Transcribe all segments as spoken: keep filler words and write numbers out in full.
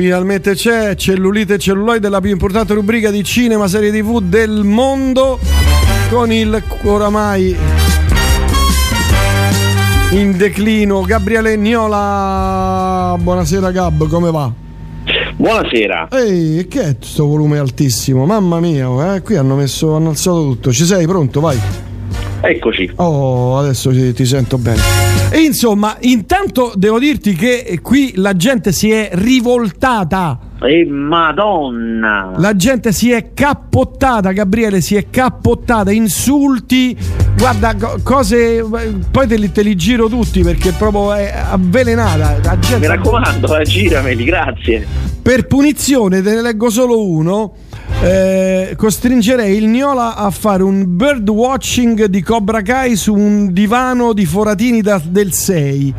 finalmente c'è Cellulite e Celluloide, la più importante rubrica di cinema, serie tv del mondo, con il oramai in declino Gabriele Gnola. Buonasera Gab, come va? Buonasera. Ehi, che è questo volume altissimo? Mamma mia, eh? Qui hanno messo, hanno alzato tutto. Ci sei? Pronto? Vai. Eccoci. Oh, adesso ti, ti sento bene. E insomma, intanto devo dirti che qui la gente si è rivoltata. E madonna! La gente si è cappottata, Gabriele, si è cappottata, insulti, guarda, cose. Poi te li, te li giro tutti perché proprio è avvelenata. La gente... Mi raccomando, girameli, grazie. Per punizione, te ne leggo solo uno. Eh, costringerei il Gnola a fare un bird watching di Cobra Kai su un divano di foratini da, del sei.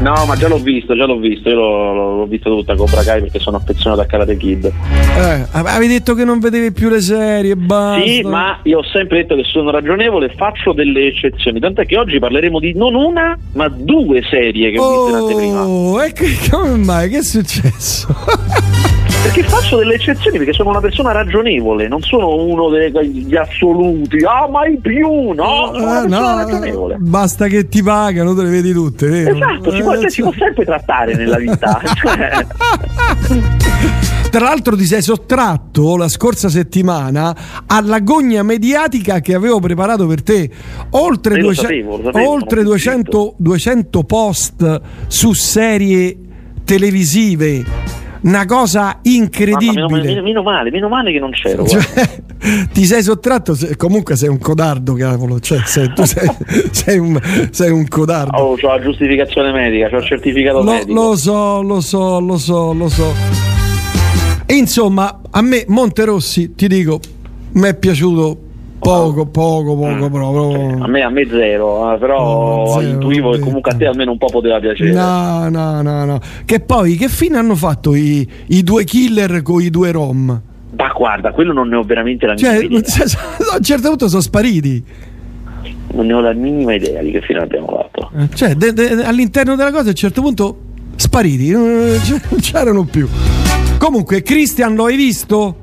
No, ma già l'ho visto, già l'ho visto, io l'ho, l'ho visto tutta Cobra Kai perché sono affezionato a Karate Kid. Eh, avevi detto che non vedevi più le serie, basta. Sì, ma io ho sempre detto che sono ragionevole e faccio delle eccezioni, tant'è che oggi parleremo di non una, ma due serie che ho visto in anteprima. Oh, e che, come mai? Che è successo? Perché faccio delle eccezioni, perché sono una persona ragionevole, non sono uno degli assoluti. Ah, mai più, no? Sono eh, no, ragionevole. Basta che ti pagano, te le vedi tutte, vero? Esatto, eh, si, può, cioè, si può sempre trattare nella vita. Tra l'altro ti sei sottratto la scorsa settimana alla gogna mediatica che avevo preparato per te. Oltre, duecento, sapevo, sapevo, oltre duecento, duecento post su serie televisive. Una cosa incredibile. Mamma, meno, meno male, meno male che non c'ero. Cioè, ti sei sottratto. Comunque sei un codardo, cavolo. Cioè, sei, tu sei, sei, un, sei un codardo. Oh, c'ho la giustificazione medica, c'ho il certificato lo, medico. Lo so, lo so, lo so, lo so. E insomma, a me Monterossi, ti dico, mi è piaciuto. Poco, poco, poco, proprio. A me, a me zero, però zero, intuivo che comunque a te almeno un po' poteva piacere. No, no, no, no. Che poi, che fine hanno fatto i, i due killer con i due rom? Ma guarda, quello non ne ho veramente la cioè, minima idea. A un certo punto sono spariti. Non ne ho la minima idea di che fine abbiamo fatto. Cioè, de, de, all'interno della cosa a un certo punto spariti, non c'erano più. Comunque, Christian, lo hai visto?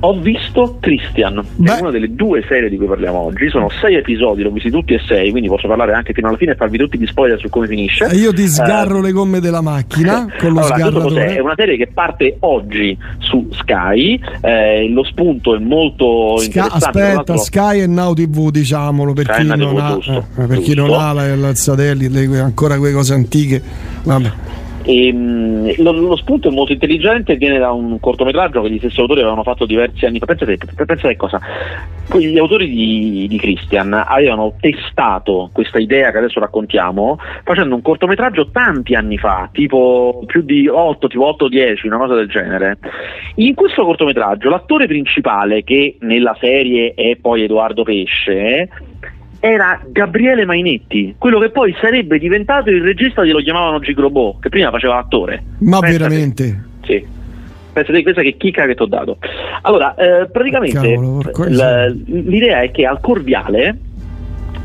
Ho visto Christian, è una delle due serie di cui parliamo oggi. Sono sei episodi, l'ho visti tutti e sei, quindi posso parlare anche fino alla fine e farvi tutti gli spoiler su come finisce. Io ti sgarro uh, le gomme della macchina con lo allora, sgarratore. È una serie che parte oggi su Sky. Eh, lo spunto è molto Sky, interessante. Aspetta, Sky e Now ti vu, diciamolo per Sky chi non tivù, ha, giusto, eh, per chi non ha la, la satellite, ancora quelle cose antiche. Vabbè. E, um, lo, lo spunto è molto intelligente, viene da un cortometraggio che gli stessi autori avevano fatto diversi anni fa. Pensate, pensate cosa? Gli autori di, di Christian avevano testato questa idea che adesso raccontiamo facendo un cortometraggio tanti anni fa, tipo più di otto, tipo otto dieci, una cosa del genere. In questo cortometraggio l'attore principale, che nella serie è poi Edoardo Pesce, era Gabriele Mainetti, quello che poi sarebbe diventato il regista di Lo chiamavano Gigrobò, che prima faceva attore. Ma pensa veramente? Te. Sì. Pensa te, questa che chicca che ti ho dato. Allora, eh, praticamente cavolo, l- l'idea è che al Corviale,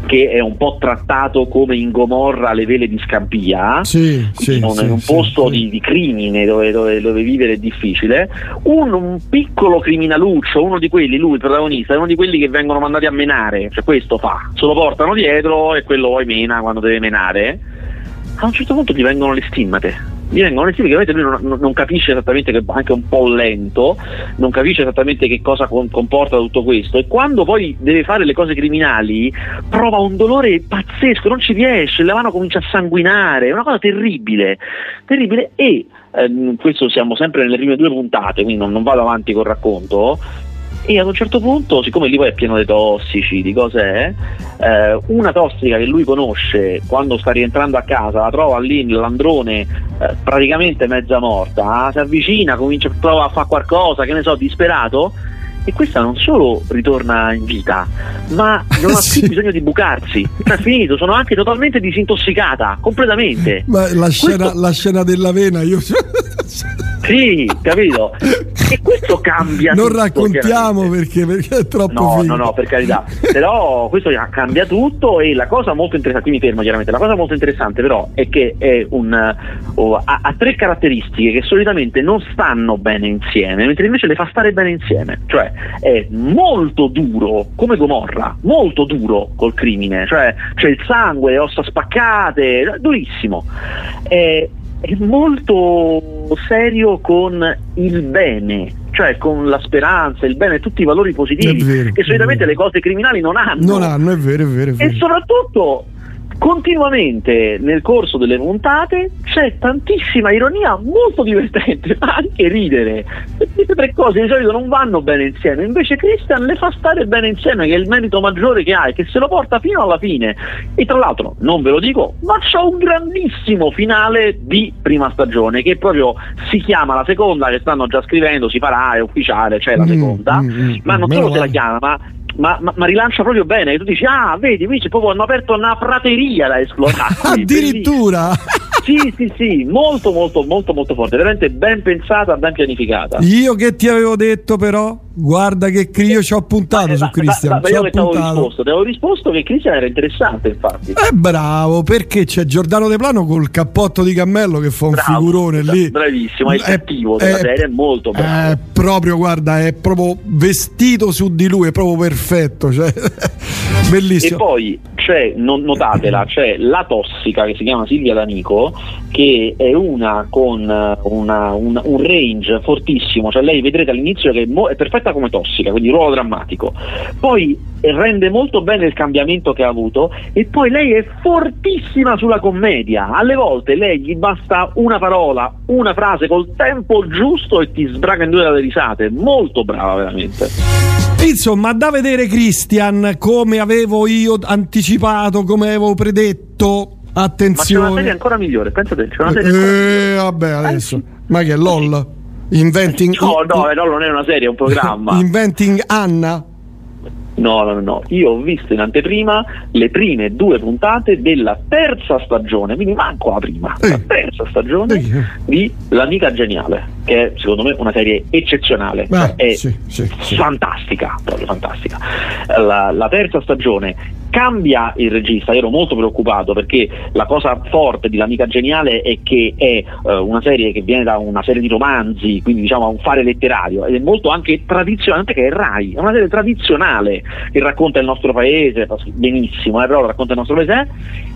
che è un po' trattato come in Gomorra le vele di Scampia, sì, sì, in un, sì, un posto sì, di, di crimine dove, dove, dove vivere è difficile, un, un piccolo criminaluccio, uno di quelli, lui il protagonista, è uno di quelli che vengono mandati a menare, cioè questo fa, se lo portano dietro e quello poi mena quando deve menare. A un certo punto gli vengono le stimmate. Gli vengono le stimmate che lui non, non capisce esattamente, che anche un po' lento, non capisce esattamente che cosa con, comporta tutto questo, e quando poi deve fare le cose criminali prova un dolore pazzesco, non ci riesce, la mano comincia a sanguinare, è una cosa terribile, terribile. E ehm, questo siamo sempre nelle prime due puntate, quindi non, non vado avanti col racconto. E ad un certo punto, siccome lì poi è pieno di tossici, di cos'è, eh, una tossica che lui conosce quando sta rientrando a casa, la trova lì nell'androne, eh, praticamente mezza morta, eh, si avvicina, comincia, prova a fare qualcosa, che ne so, disperato, e questa non solo ritorna in vita, ma non ha più sì, bisogno di bucarsi, cioè finito, sono anche totalmente disintossicata, completamente. Ma la scena, questo... la scena dell'avena, io... Sì, capito? e questo cambia non tutto. Non raccontiamo perché, perché è troppo no, figo. No, no, per carità. Però questo cambia tutto, e la cosa molto interessante, qui mi fermo chiaramente, la cosa molto interessante però è che è un, oh, ha, ha tre caratteristiche che solitamente non stanno bene insieme, mentre invece le fa stare bene insieme. Cioè è molto duro, come Gomorra, molto duro col crimine, cioè c'è il sangue, le ossa spaccate, durissimo. È, è molto serio con il bene, cioè con la speranza, il bene, tutti i valori positivi, vero, che solitamente le cose criminali non hanno. Non hanno, è vero, è vero, è vero. E soprattutto continuamente nel corso delle puntate c'è tantissima ironia, molto divertente, ma anche ridere. Queste tre cose di solito non vanno bene insieme, invece Christian le fa stare bene insieme, che è il merito maggiore che ha e che se lo porta fino alla fine. E tra l'altro, non ve lo dico, ma c'è un grandissimo finale di prima stagione, che proprio si chiama la seconda, che stanno già scrivendo, si farà, è ufficiale, c'è la seconda, mm, mm, ma non solo se la chiama, Ma, ma, ma rilancia proprio bene, che tu dici: ah, vedi, invece proprio hanno aperto una prateria da esplorare. Addirittura. Sì, sì, sì, molto, molto, molto, molto forte, veramente ben pensata, ben pianificata. Io che ti avevo detto, però, guarda che io ci ho puntato eh, su Christian. Ma, ma, ma io che ti avevo risposto, ti avevo risposto che Christian era interessante, infatti. Eh, bravo, perché c'è Giordano De Plano col cappotto di cammello che fa un bravo, figurone lì. Bravissimo, è il cattivo della serie, è molto bravo. È proprio, guarda, è proprio vestito su di lui, è proprio perfetto, cioè bellissimo. E poi c'è, non, notatela, c'è la tossica che si chiama Silvia Danico, che è una con una, una, un range fortissimo, cioè lei vedrete all'inizio che è, mo- è perfetta come tossica, quindi ruolo drammatico, poi rende molto bene il cambiamento che ha avuto, e poi lei è fortissima sulla commedia. Alle volte lei gli basta una parola, una frase col tempo giusto e ti sbraga in due dalle risate, molto brava veramente. Insomma, da vedere Christian, come avevo io anticipato, come avevo predetto. Attenzione, ma c'è una serie ancora migliore, pensate, c'è una serie eh, migliore. Vabbè, adesso, eh, ma che è LOL? Inventing No, no, in... no, non è una serie, è un programma. Inventing Anna? No, no, no, io ho visto in anteprima le prime due puntate della terza stagione, quindi manco la prima, eh. la terza stagione eh. di L'Amica Geniale, che è secondo me una serie eccezionale. Beh, è sì, sì, fantastica, sì. proprio fantastica. La, la terza stagione cambia il regista, io ero molto preoccupato perché la cosa forte di L'Amica Geniale è che è eh, una serie che viene da una serie di romanzi, quindi diciamo un fare letterario, ed è molto anche tradizionale, che è Rai, è una serie tradizionale che racconta il nostro paese benissimo, eh, però racconta il nostro paese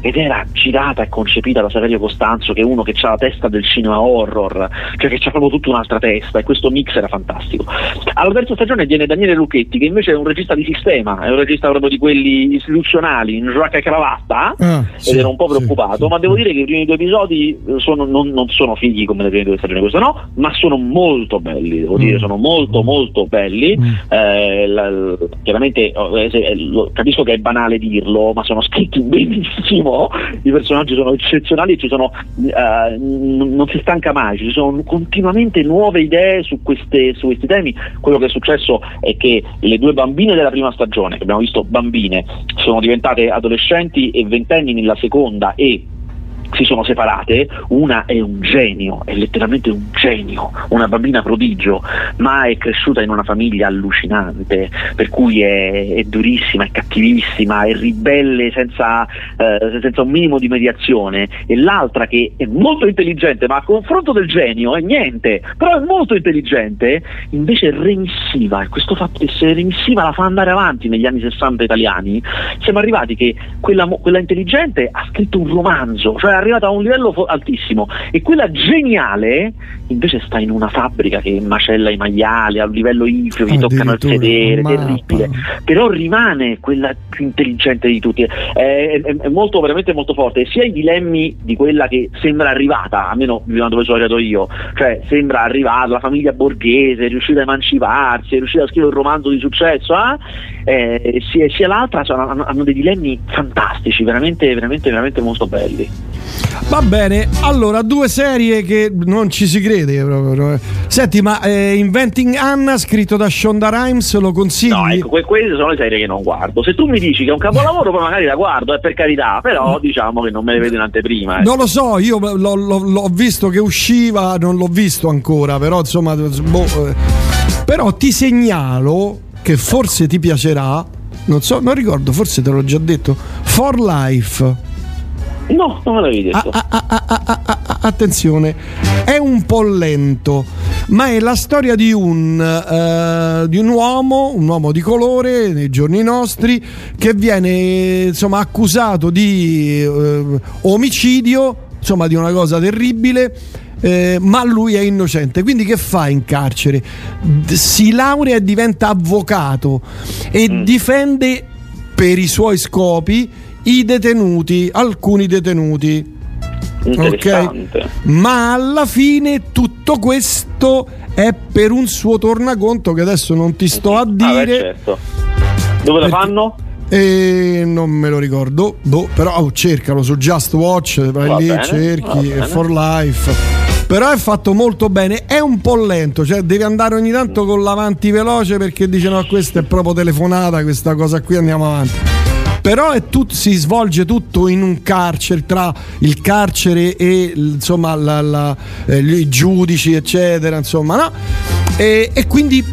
eh, ed era girata e concepita da Saverio Costanzo, che è uno che ha la testa del cinema horror, cioè che c'ha proprio tutta un'altra testa, e questo mix era fantastico. Alla terza stagione viene Daniele Lucchetti, che invece è un regista di sistema, è un regista proprio di quelli in giacca e cravatta, ah, sì, ed ero un po' preoccupato, sì, sì. ma devo dire che i primi due episodi sono, non, non sono fighi come le prime due stagioni, questo no, ma sono molto belli, devo mm. dire, sono molto molto belli. Mm. Eh, la, la, chiaramente eh, se, eh, lo, capisco che è banale dirlo, ma sono scritti benissimo, i personaggi sono eccezionali, ci sono eh, n- non si stanca mai, ci sono continuamente nuove idee su, queste, su questi temi. Quello che è successo è che le due bambine della prima stagione, che abbiamo visto bambine, sono diventate adolescenti e ventenni nella seconda e si sono separate. Una è un genio, è letteralmente un genio, una bambina prodigio, ma è cresciuta in una famiglia allucinante, per cui è, è durissima, è cattivissima, è ribelle senza, eh, senza un minimo di mediazione. E l'altra, che è molto intelligente, ma a confronto del genio è niente, però è molto intelligente, invece è remissiva, e questo fatto di essere remissiva la fa andare avanti. Negli anni sessanta italiani siamo arrivati che quella, quella intelligente ha scritto un romanzo, cioè è arrivata a un livello altissimo, e quella geniale invece sta in una fabbrica che macella i maiali a un livello infio, gli toccano il sedere, terribile, però rimane quella più intelligente di tutti. È, è, è molto, veramente molto forte, sia i dilemmi di quella che sembra arrivata, almeno dove sono arrivato io, cioè sembra arrivata, la famiglia borghese, è riuscita a emanciparsi, è riuscita a scrivere un romanzo di successo, eh? eh, sia, sia l'altra, cioè, hanno, hanno dei dilemmi fantastici, veramente veramente veramente molto belli. Va bene, allora due serie che non ci si crede proprio. Senti, ma eh, Inventing Anna, scritto da Shonda Rhimes, lo consigli? No, ecco, que- queste sono le serie che non guardo. Se tu mi dici che è un capolavoro, poi magari la guardo, è eh, per carità, però diciamo che non me le vedo in anteprima. Eh. Non lo so, io l'ho, l'ho, l'ho visto che usciva, non l'ho visto ancora, però insomma, boh, eh. Però ti segnalo che forse ti piacerà, non so, non ricordo, forse te l'ho già detto, For Life. No, non me l'avevi detto. Ah, ah, ah, ah, ah, ah, ah, attenzione, è un po' lento, ma è la storia di un eh, di un uomo, un uomo di colore nei giorni nostri, che viene insomma accusato di eh, omicidio, insomma di una cosa terribile, eh, ma lui è innocente. Quindi che fa in carcere? Si laurea e diventa avvocato e mm. difende per i suoi scopi i detenuti, alcuni detenuti, ok? Ma alla fine tutto questo è per un suo tornaconto che adesso non ti sto a dire. Ah, beh, certo. Dove lo fanno? E non me lo ricordo, boh, però oh, cercalo su Just Watch, vai va lì, bene, cerchi For Life. Però è fatto molto bene, è un po' lento, cioè devi andare ogni tanto con l'avanti veloce perché dice no, questa è proprio telefonata, questa cosa qui, andiamo avanti. Però è tutto, si svolge tutto in un carcere, tra il carcere e insomma la, la, eh, i giudici eccetera, insomma, no? E, e quindi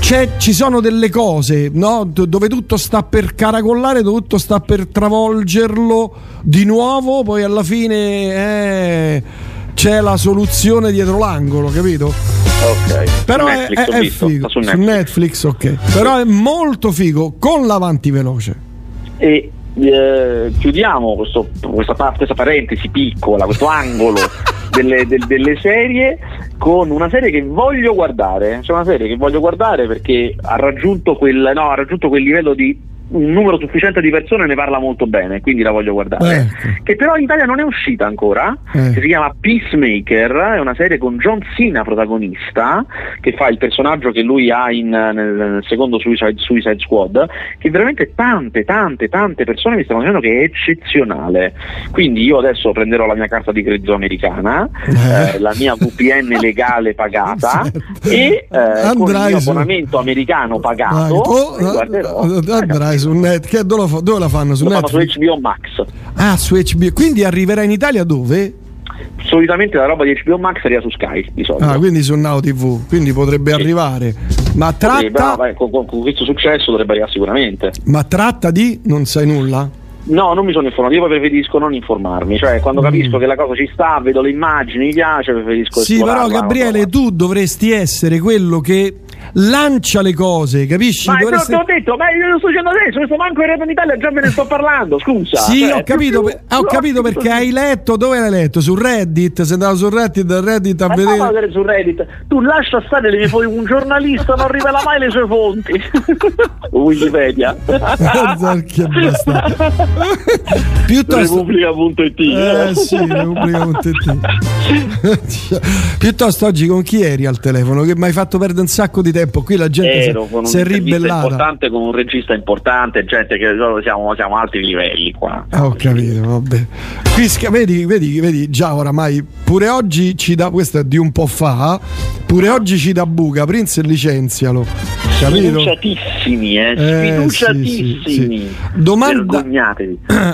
c'è, ci sono delle cose, no? Dove tutto sta per caracollare, dove tutto sta per travolgerlo di nuovo, poi alla fine eh, c'è la soluzione dietro l'angolo, capito? Ok. Però Netflix, è, è, è figo, su Netflix. Su Netflix, ok. Però è molto figo, con l'avanti veloce. E eh, chiudiamo questo, questa, questa parentesi piccola, questo angolo delle, del, delle serie, con una serie che voglio guardare. C'è una serie che voglio guardare perché ha raggiunto quel, no, ha raggiunto quel livello di un numero sufficiente di persone ne parla molto bene, quindi la voglio guardare, eh. Che però in Italia non è uscita ancora, eh. Che si chiama Peacemaker, è una serie con John Cena protagonista, che fa il personaggio che lui ha in, nel secondo Suicide, Suicide Squad, che veramente tante tante tante persone mi stanno dicendo che è eccezionale, quindi io adesso prenderò la mia carta di credito americana, eh. Eh, la mia V P N legale pagata, certo. E eh, con il mio abbonamento americano pagato, oh, guarderò andrai. Su Net, che dove, lo, dove la fanno? Su, fanno su H B O Max. Ah, su H B O. Quindi arriverà in Italia dove? Solitamente la roba di H B O Max arriva su Sky di solito. Ah, quindi su Now T V, quindi potrebbe sì. arrivare. Ma tratta potrebbe, no, vai, con, con, con questo successo dovrebbe arrivare sicuramente. Ma tratta di? Non sai nulla? No, non mi sono informato, io preferisco non informarmi, cioè quando capisco mm. che la cosa ci sta, vedo le immagini, mi piace, preferisco sì, esplorarla. Però Gabriele, no, tu dovresti essere quello che lancia le cose, capisci? Ma dovresti... te l'ho detto, ma io lo sto dicendo adesso, questo manco in Rap in Italia già me ne sto parlando, scusa. Sì, cioè, ho capito, più, ho capito più, perché più. Hai letto, dove l'hai letto? Su Reddit, sei andato su Reddit, Reddit a ma vedere. Ma su Reddit, tu lascia stare le mie fonti, un giornalista non rivela mai le sue fonti. Wikipedia. Piuttosto... Repubblica punto it eh, sì, Repubblica punto it Piuttosto oggi con chi eri al telefono? Che mi hai fatto perdere un sacco di tempo. Qui la gente Ero, si, si è ribellata. Importante, con un regista importante, gente che siamo, siamo a altri livelli qua. Ah, ho capito, vabbè. Qui, vedi, vedi, vedi, già oramai pure oggi ci dà, questa è di un po' fa, pure oggi ci dà buca. Prince licenzialo. Sfiduciatissimi, eh, sfiduciatissimi. Eh, sì, sì, sì. Domanda...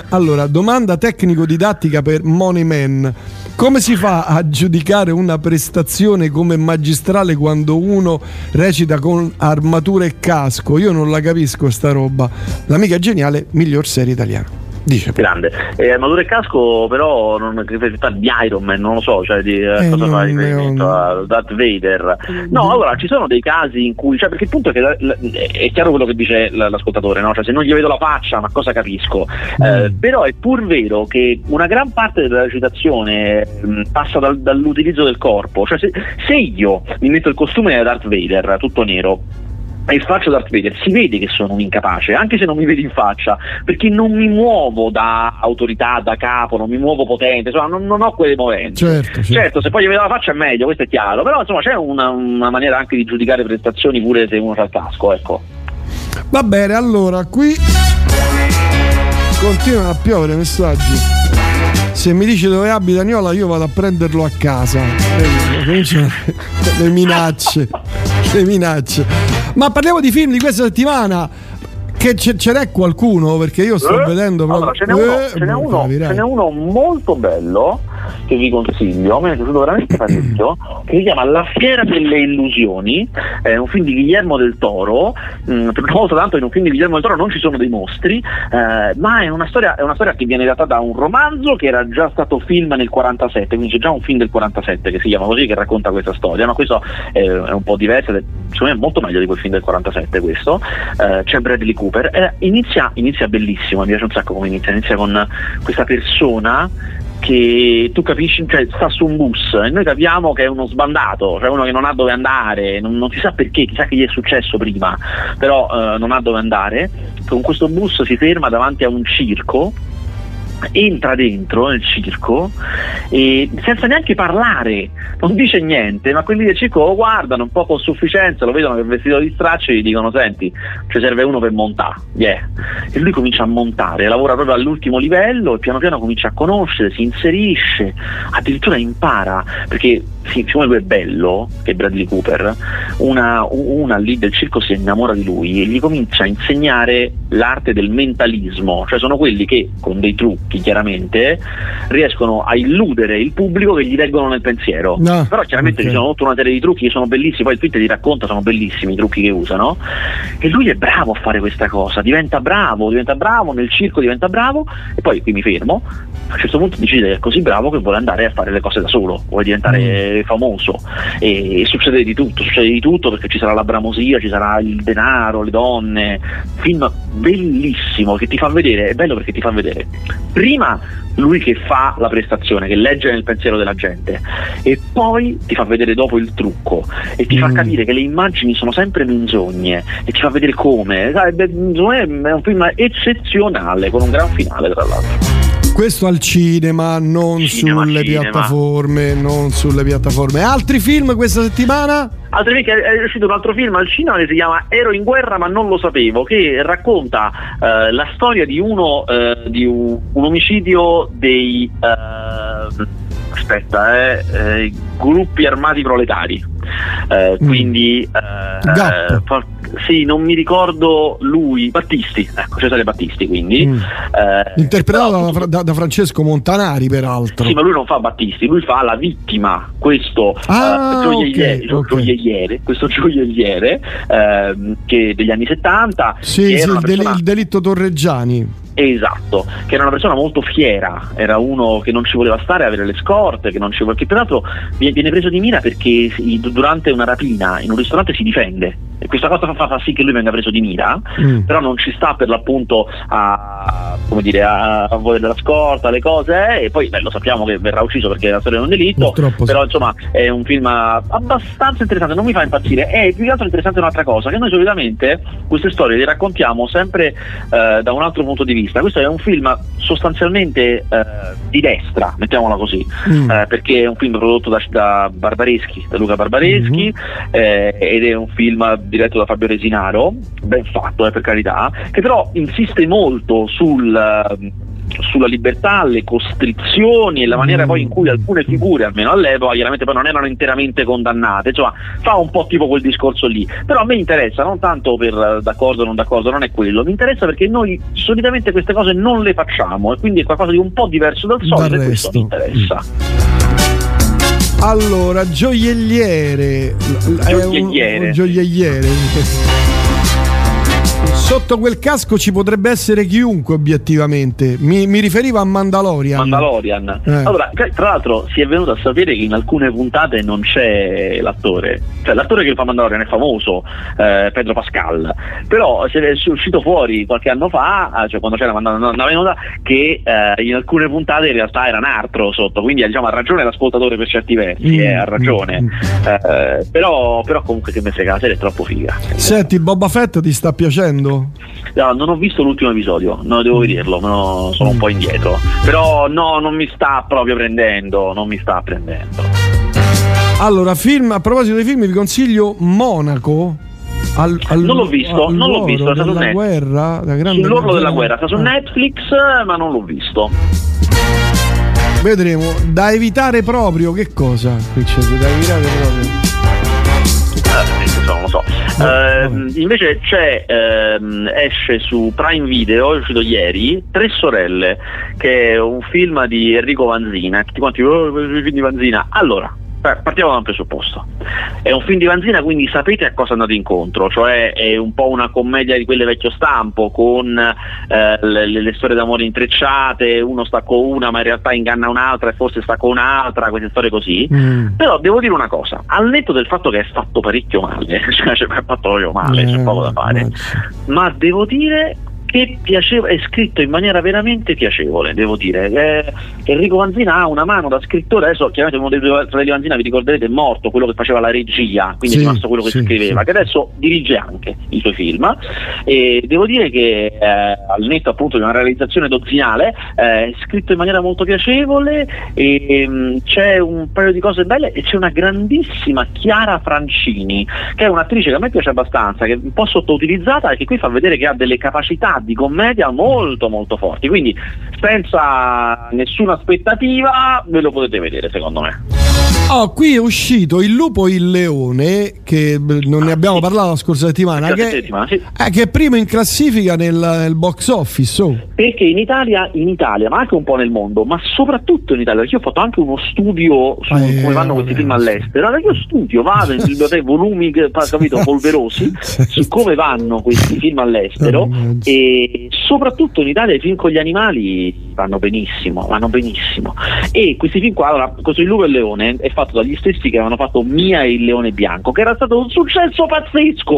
Allora, domanda tecnico-didattica per Money Man. Come si fa a giudicare una prestazione come magistrale quando uno recita con armatura e casco? Io non la capisco sta roba. L'Amica Geniale, miglior serie italiana. Dice grande, eh, armatura e casco, però non di Iron Man, non lo so, cioè di eh, cosa fa riferimento a Darth Vader. No, allora ci sono dei casi in cui, cioè, perché il punto è che la, la, è chiaro quello che dice l'ascoltatore, no? Cioè, se non gli vedo la faccia, ma cosa capisco? Eh, mm. Però è pur vero che una gran parte della recitazione mh, passa dal, dall'utilizzo del corpo. Cioè, se, se io mi metto il costume da Darth Vader, tutto nero, e faccio Darth Vader, si vede che sono un incapace, anche se non mi vedi in faccia, perché non mi muovo da autorità, da capo, non mi muovo potente, insomma, non, non ho quelle movenze. Certo, certo. certo, se poi gli vedo la faccia è meglio, questo è chiaro, però insomma c'è una, una maniera anche di giudicare prestazioni pure se uno c'ha il casco, ecco. Va bene, allora qui continuano a piovere messaggi. se mi dici dove abita Gnola io vado a prenderlo a casa. Le minacce, le minacce. Ma parliamo di film di questa settimana. Che ce, ce n'è qualcuno? Perché io sto eh, vedendo proprio. Allora, ce n'è uno, eh, ce n'è uno, ce n'è uno molto bello che vi consiglio, mi è piaciuto veramente parecchio, che si chiama La Fiera delle Illusioni, è un film di Guillermo del Toro. Mh, per una volta tanto in un film di Guillermo del Toro non ci sono dei mostri, eh, ma è una storia, è una storia che viene datata da un romanzo che era già stato film nel quarantasette, quindi c'è già un film del quarantasette che si chiama così, che racconta questa storia, ma questo è, è un po' diverso, secondo me è molto meglio di quel film del quarantasette questo. Eh, c'è Bradley Cooper, eh, inizia, inizia bellissimo, mi piace un sacco come inizia, inizia con questa persona che tu capisci, cioè sta su un bus e noi capiamo che è uno sbandato, cioè uno che non ha dove andare, non, non si sa perché, chissà che gli è successo prima, però eh, non ha dove andare. Con questo bus si ferma davanti a un circo, entra dentro nel circo e senza neanche parlare, non dice niente, ma quelli del circo lo guardano un po' con sufficienza, lo vedono che è vestito di straccio e gli dicono: senti, ci serve uno per montare, yeah. E lui comincia a montare, lavora proprio all'ultimo livello e piano piano comincia a conoscere, si inserisce, addirittura impara, perché siccome lui è bello, che è Bradley Cooper, una, una lì del circo si innamora di lui e gli comincia a insegnare l'arte del mentalismo, cioè sono quelli che con dei trucchi chiaramente riescono a illudere il pubblico che gli reggono nel pensiero, no. Però chiaramente okay. Ci sono tutta una serie di trucchi che sono bellissimi, poi il tweet ti racconta, sono bellissimi i trucchi che usano e lui è bravo a fare questa cosa, diventa bravo, diventa bravo nel circo, diventa bravo e poi qui mi fermo, a un certo punto decide che è così bravo che vuole andare a fare le cose da solo, vuole diventare mm. famoso e, e succede di tutto, succede di tutto perché ci sarà la bramosia, ci sarà il denaro, le donne, film bellissimo che ti fa vedere, è bello perché ti fa vedere prima lui che fa la prestazione, che legge nel pensiero della gente e poi ti fa vedere dopo il trucco e ti mm. fa capire che le immagini sono sempre menzogne e ti fa vedere come. È un film eccezionale con un gran finale tra l'altro. Questo al cinema, non cinema, sulle cinema. piattaforme, non sulle piattaforme. Altri film questa settimana? Altrimenti è uscito un altro film al cinema che si chiama Ero in guerra ma non lo sapevo, che racconta eh, la storia di uno eh, di un, un omicidio dei eh, aspetta eh, eh, gruppi armati proletari. Eh, mm. Quindi eh, for- sì, non mi ricordo lui, Battisti, ecco, Cesare Battisti, quindi mm. eh, interpretato però, da, da, da Francesco Montanari peraltro. Sì, ma lui non fa Battisti, lui fa la vittima, questo ah, eh, gioielliere, okay, okay. gioielliere, questo gioielliere eh, che degli anni settanta. Sì, sì, il, persona... il delitto Torreggiani. Esatto, che era una persona molto fiera, era uno che non ci voleva stare avere le scorte, che non ci voleva, che peraltro viene preso di mira perché durante una rapina in un ristorante si difende e questa cosa fa, fa, fa sì che lui venga preso di mira, mm. però non ci sta per l'appunto a, come dire, a, a volere la scorta, le cose, e poi beh, lo sappiamo che verrà ucciso perché la storia è un delitto. Purtroppo, però sì. Insomma è un film abbastanza interessante, non mi fa impazzire, è più che altro interessante un'altra cosa, che noi solitamente queste storie le raccontiamo sempre eh, da un altro punto di vista, questo è un film sostanzialmente eh, di destra, mettiamola così, mm. eh, perché è un film prodotto da, da Barbareschi, da Luca Barbareschi, mm-hmm. eh, ed è un film diretto da Fabio Resinaro, ben fatto eh, per carità, che però insiste molto sul sulla libertà, le costrizioni e la maniera poi in cui alcune figure, almeno all'epoca, chiaramente poi non erano interamente condannate, insomma fa un po' tipo quel discorso lì, però a me interessa non tanto per d'accordo o non d'accordo, non è quello, mi interessa perché noi solitamente queste cose non le facciamo e quindi è qualcosa di un po' diverso dal solito e questo mi interessa. Allora, gioielliere, gioielliere. Un, un gioielliere. Sotto quel casco ci potrebbe essere chiunque obiettivamente. Mi, mi riferivo a Mandalorian. Mandalorian. Eh. Allora, tra l'altro si è venuto a sapere che in alcune puntate non c'è l'attore, cioè l'attore che fa Mandalorian è famoso, eh, Pedro Pascal. Però se è uscito fuori qualche anno fa, cioè quando c'era una venuta, che eh, in alcune puntate in realtà era un altro sotto. Quindi diciamo ha ragione l'ascoltatore per certi versi, mm. eh, ha ragione. Mm. Eh, però, però comunque che mi frega, la serie è troppo figa. Senti, Boba Fett ti sta piacendo? No, non ho visto l'ultimo episodio, no, devo vederlo, no, sono un po' indietro. Però no, non mi sta proprio prendendo, non mi sta prendendo. Allora, film, a proposito dei film vi consiglio Monaco. Al, al, non l'ho visto, non l'ho visto, è stato guerra, la grande sull'orlo della guerra, sta su Netflix, ma non l'ho visto. vedremo. Da evitare proprio, che cosa? Richard, da evitare proprio. Non lo so. No, uh, no. Invece c'è uh, esce su Prime Video, è uscito ieri, Tre sorelle, che è un film di Enrico Vanzina. Tutti quanti oh, film di Vanzina. Allora, partiamo da un presupposto. È un film di Vanzina, quindi sapete a cosa andate incontro, cioè è un po' una commedia di quelle vecchio stampo, con eh, le, le storie d'amore intrecciate, uno sta con una ma in realtà inganna un'altra e forse sta con un'altra, queste storie così. Mm. Però devo dire una cosa, al netto del fatto che è fatto parecchio male, cioè è fatto parecchio male, mm. c'è poco da fare, mm. ma devo dire che piaceva, è scritto in maniera veramente piacevole, devo dire. Eh, Enrico Vanzina ha una mano da scrittore, adesso chiaramente uno dei due fratelli Vanzina, vi ricorderete, è morto, quello che faceva la regia, quindi sì, è rimasto quello che sì, scriveva, sì. che adesso dirige anche i suoi film, e devo dire che eh, al netto appunto di una realizzazione dozzinale, eh, è scritto in maniera molto piacevole, e, e c'è un paio di cose belle, e c'è una grandissima Chiara Francini, che è un'attrice che a me piace abbastanza, che è un po' sottoutilizzata e che qui fa vedere che ha delle capacità di commedia molto molto forti, quindi senza nessuna aspettativa ve lo potete vedere, secondo me. Oh, qui è uscito Il lupo e il leone, che non ah, ne abbiamo sì. parlato la scorsa settimana, la che, settimana sì. eh, che è primo in classifica nel, nel box office, oh. perché in Italia, in Italia ma anche un po' nel mondo, ma soprattutto in Italia, perché io ho fatto anche uno studio su eh, come vanno questi eh, film all'estero. Allora io studio, vado in biblioteca, volumi, capito, polverosi su come vanno questi film all'estero, e E soprattutto in Italia i film con gli animali vanno benissimo, vanno benissimo. E questi film qua, allora, questo Il lupo e il leone è fatto dagli stessi che avevano fatto Mia e Il Leone Bianco, che era stato un successo pazzesco,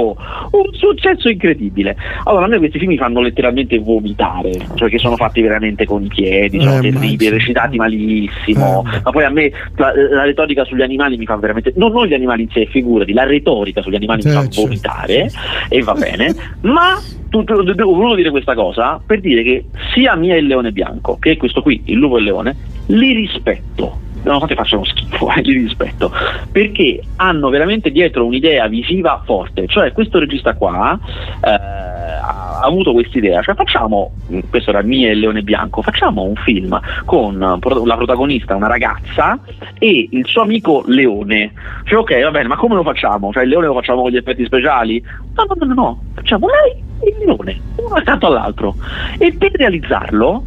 un successo incredibile. Allora a me questi film mi fanno letteralmente vomitare, cioè che sono fatti veramente con i piedi, sono eh, terribili, recitati malissimo, eh. ma poi a me la, la retorica sugli animali mi fa veramente, non, non gli animali in sé, figurati, la retorica sugli animali eh, mi fa certo. vomitare, e va bene. Ma ho voluto dire questa cosa per dire che sia Mia e Il Leone Bianco che questo qui, Il lupo e il leone, li rispetto, nonostante facciano schifo, eh, li rispetto, perché hanno veramente dietro un'idea visiva forte. Cioè questo regista qua eh, ha avuto quest'idea, cioè facciamo, questo era Mia e Il Leone Bianco, facciamo un film con la protagonista, una ragazza, e il suo amico leone. Cioè ok, va bene, ma come lo facciamo? Cioè il leone lo facciamo con gli effetti speciali? No, no, no, no, no. Facciamo lei il leone, uno accanto all'altro, e per realizzarlo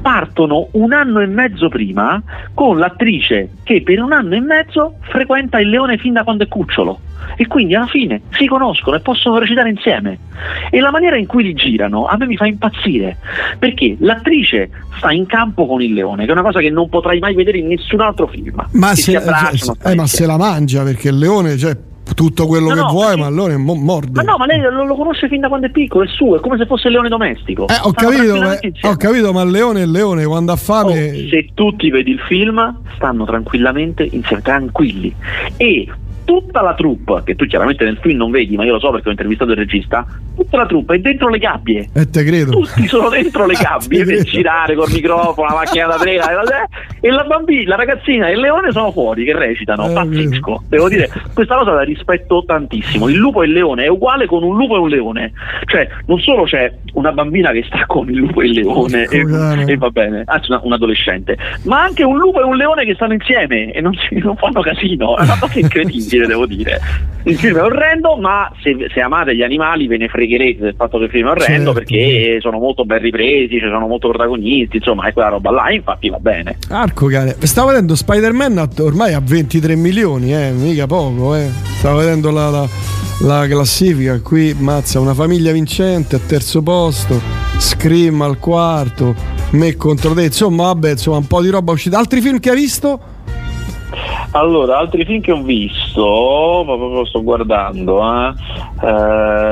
partono un anno e mezzo prima con l'attrice che per un anno e mezzo frequenta il leone fin da quando è cucciolo, e quindi alla fine si conoscono e possono recitare insieme. E la maniera in cui li girano a me mi fa impazzire, perché l'attrice sta in campo con il leone, che è una cosa che non potrai mai vedere in nessun altro film, ma, se, eh, eh, ma se la mangia, perché il leone, cioè tutto quello no, che no, vuoi, ma allora morde. Ma no, ma lei lo, lo conosce fin da quando è piccolo, è suo, è come se fosse il leone domestico. Eh, ho capito, ma, ho capito, ma il leone è il leone, quando ha fame. Oh, se tu ti vedi il film, stanno tranquillamente insieme, tranquilli. E tutta la troupe, che tu chiaramente nel film non vedi, ma io lo so perché ho intervistato il regista, tutta la troupe è dentro le gabbie. E te credo. Tutti sono dentro le gabbie per girare col microfono, la macchina da presa, e la bambina, la ragazzina e il leone sono fuori che recitano. Eh, pazzesco. Devo dire, questa cosa la rispetto tantissimo. Il lupo e il leone è uguale con Un lupo e un leone. Cioè, non solo c'è una bambina che sta con il lupo e il leone, oh, e, e va bene, anzi una, un adolescente, ma anche un lupo e un leone che stanno insieme e non, si, non fanno casino. È una cosa incredibile. Devo dire, il film è orrendo, ma se, se amate gli animali ve ne fregherete del fatto che il film è orrendo, certo. perché sono molto ben ripresi, ci cioè sono molto protagonisti, insomma è quella roba là, infatti va bene. Arco cane, stavo vedendo Spider-Man ormai a ventitré milioni, eh, mica poco, eh. Stavo vedendo la, la, la classifica qui, mazza, Una famiglia vincente al terzo posto, Scream al quarto, Me contro te, insomma vabbè, insomma un po' di roba uscita. Altri film che hai visto? Allora, altri film che ho visto, ma proprio sto guardando, eh. Eh,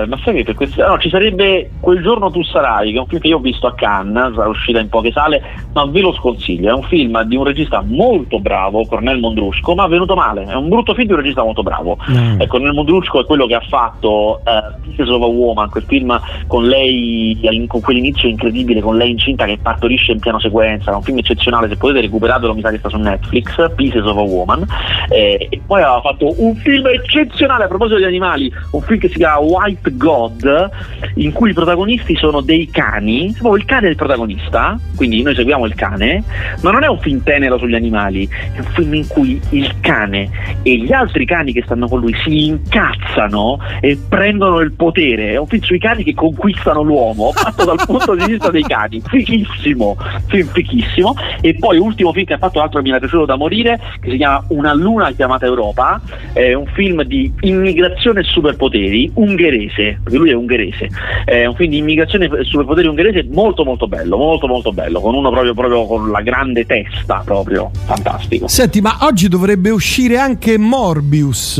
ma sai che per questi, no, ci sarebbe Quel giorno tu sarai, che è un film che io ho visto a Cannes, sarà uscita in poche sale, ma ve lo sconsiglio. È un film di un regista molto bravo, Cornel Mondrusco, ma è venuto male. È un brutto film di un regista molto bravo. Mm. Eh, Cornel Mondrusco è quello che ha fatto eh, Pieces of a Woman, quel film con lei, con quell'inizio incredibile, con lei incinta che partorisce in piano sequenza. È un film eccezionale, se potete recuperatelo, mi sa che sta su Netflix, Pieces of a Woman. Woman, eh, e poi aveva fatto un film eccezionale a proposito di animali, un film che si chiama White God, in cui i protagonisti sono dei cani, proprio il cane è il protagonista, quindi noi seguiamo il cane, ma non è un film tenero sugli animali, è un film in cui il cane e gli altri cani che stanno con lui si incazzano e prendono il potere, è un film sui cani che conquistano l'uomo, fatto dal punto di vista dei cani, fichissimo, film fichissimo. E poi ultimo film che ha fatto, altro mi era piaciuto da morire, che si chiama Una luna chiamata Europa, è un film di immigrazione e superpoteri ungherese, perché lui è ungherese, è un film di immigrazione e superpoteri ungherese molto molto bello, molto molto bello, con uno proprio, proprio con la grande testa, proprio fantastico. Senti, ma oggi dovrebbe uscire anche Morbius?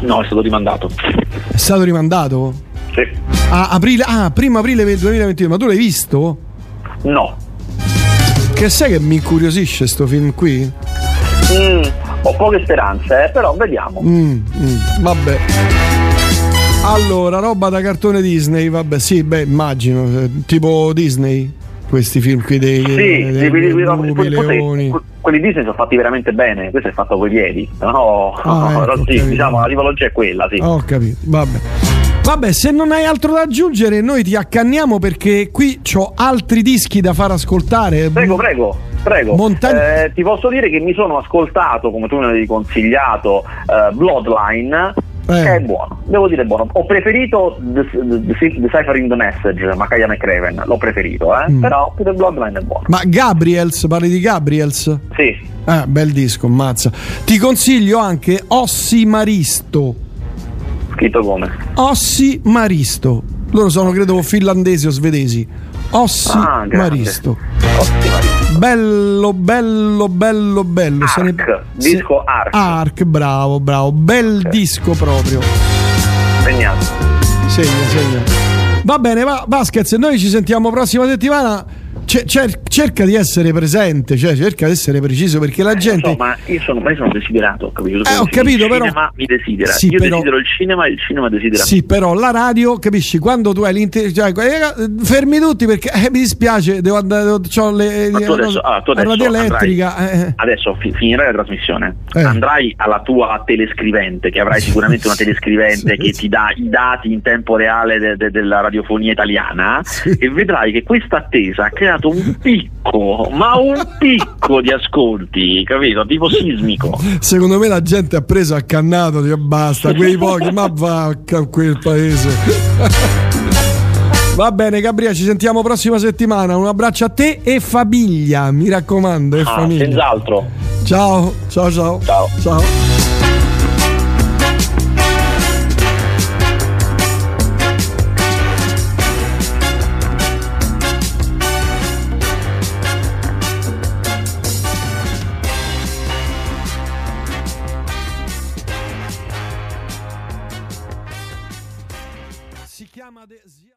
No, è stato rimandato. È stato rimandato? Sì. A aprile, ah, primo aprile duemilaventuno, ma tu l'hai visto? No. Che sai che mi incuriosisce sto film qui? Mm, ho poche speranze, eh, però vediamo. Mm, mm, vabbè. Allora, roba da cartone Disney, vabbè, sì, beh, immagino, tipo Disney, questi film qui dei, sì, dei, dei, quelli, dei lupi, quelli, leoni. Quelli Disney sono fatti veramente bene, questo è fatto con i piedi. No, ah, no, ecco, no, sì, diciamo, la tipologia è quella, sì. Ho capito, vabbè. Vabbè, se non hai altro da aggiungere, noi ti accanniamo perché qui c'ho altri dischi da far ascoltare. Prego, prego, prego. Monta- eh, ti posso dire che mi sono ascoltato, come tu mi avevi consigliato, eh, Bloodline, eh. che è buono, devo dire è buono. Ho preferito Deciphering the Message, Macaya McCraven, l'ho preferito, eh. Mm. Però pure Bloodline è buono. Ma Gabriels, parli di Gabriels? Sì. Ah, bel disco, ammazza. Ti consiglio anche Ossi Maristo. Scritto come? Ossi Maristo. Loro sono, credo, finlandesi o svedesi. Ossi ah, Maristo. Ossi Maristo. Bello, bello, bello, bello. Arc. Ne... Disco Arc. Arc, bravo, bravo. Bel okay. Disco proprio. Segnato. Segna, segna. Va bene, va, Vasquez, noi ci sentiamo prossima settimana. Cer- cerca di essere presente, cioè cerca di essere preciso, perché la eh, gente. So, ma io sono, ma io sono desiderato, capito? Eh, ho capito, il però. Il cinema mi desidera. Sì, io però... desidero il cinema e il cinema desidera. Sì, però la radio, capisci? Quando tu hai l'inter. Cioè, fermi tutti perché eh, mi dispiace, devo andare. C'ho le. Ma tu adesso, ah, tu adesso, la radio elettrica. Andrai, eh. Adesso fi- finirai la trasmissione. Eh. Andrai alla tua telescrivente, che avrai sicuramente una telescrivente sì, che sì. ti dà i dati in tempo reale de- de- della radiofonia italiana, sì. E vedrai che questa attesa crea un picco, ma un picco di ascolti, capito? Tipo sismico. Secondo me la gente ha preso accannato, dice, basta, quei pochi, ma va a quel paese. Va bene, Gabriele, ci sentiamo prossima settimana. Un abbraccio a te e famiglia, mi raccomando, e ah, famiglia. Senz'altro. Ciao, ciao, ciao. Ciao. Ciao.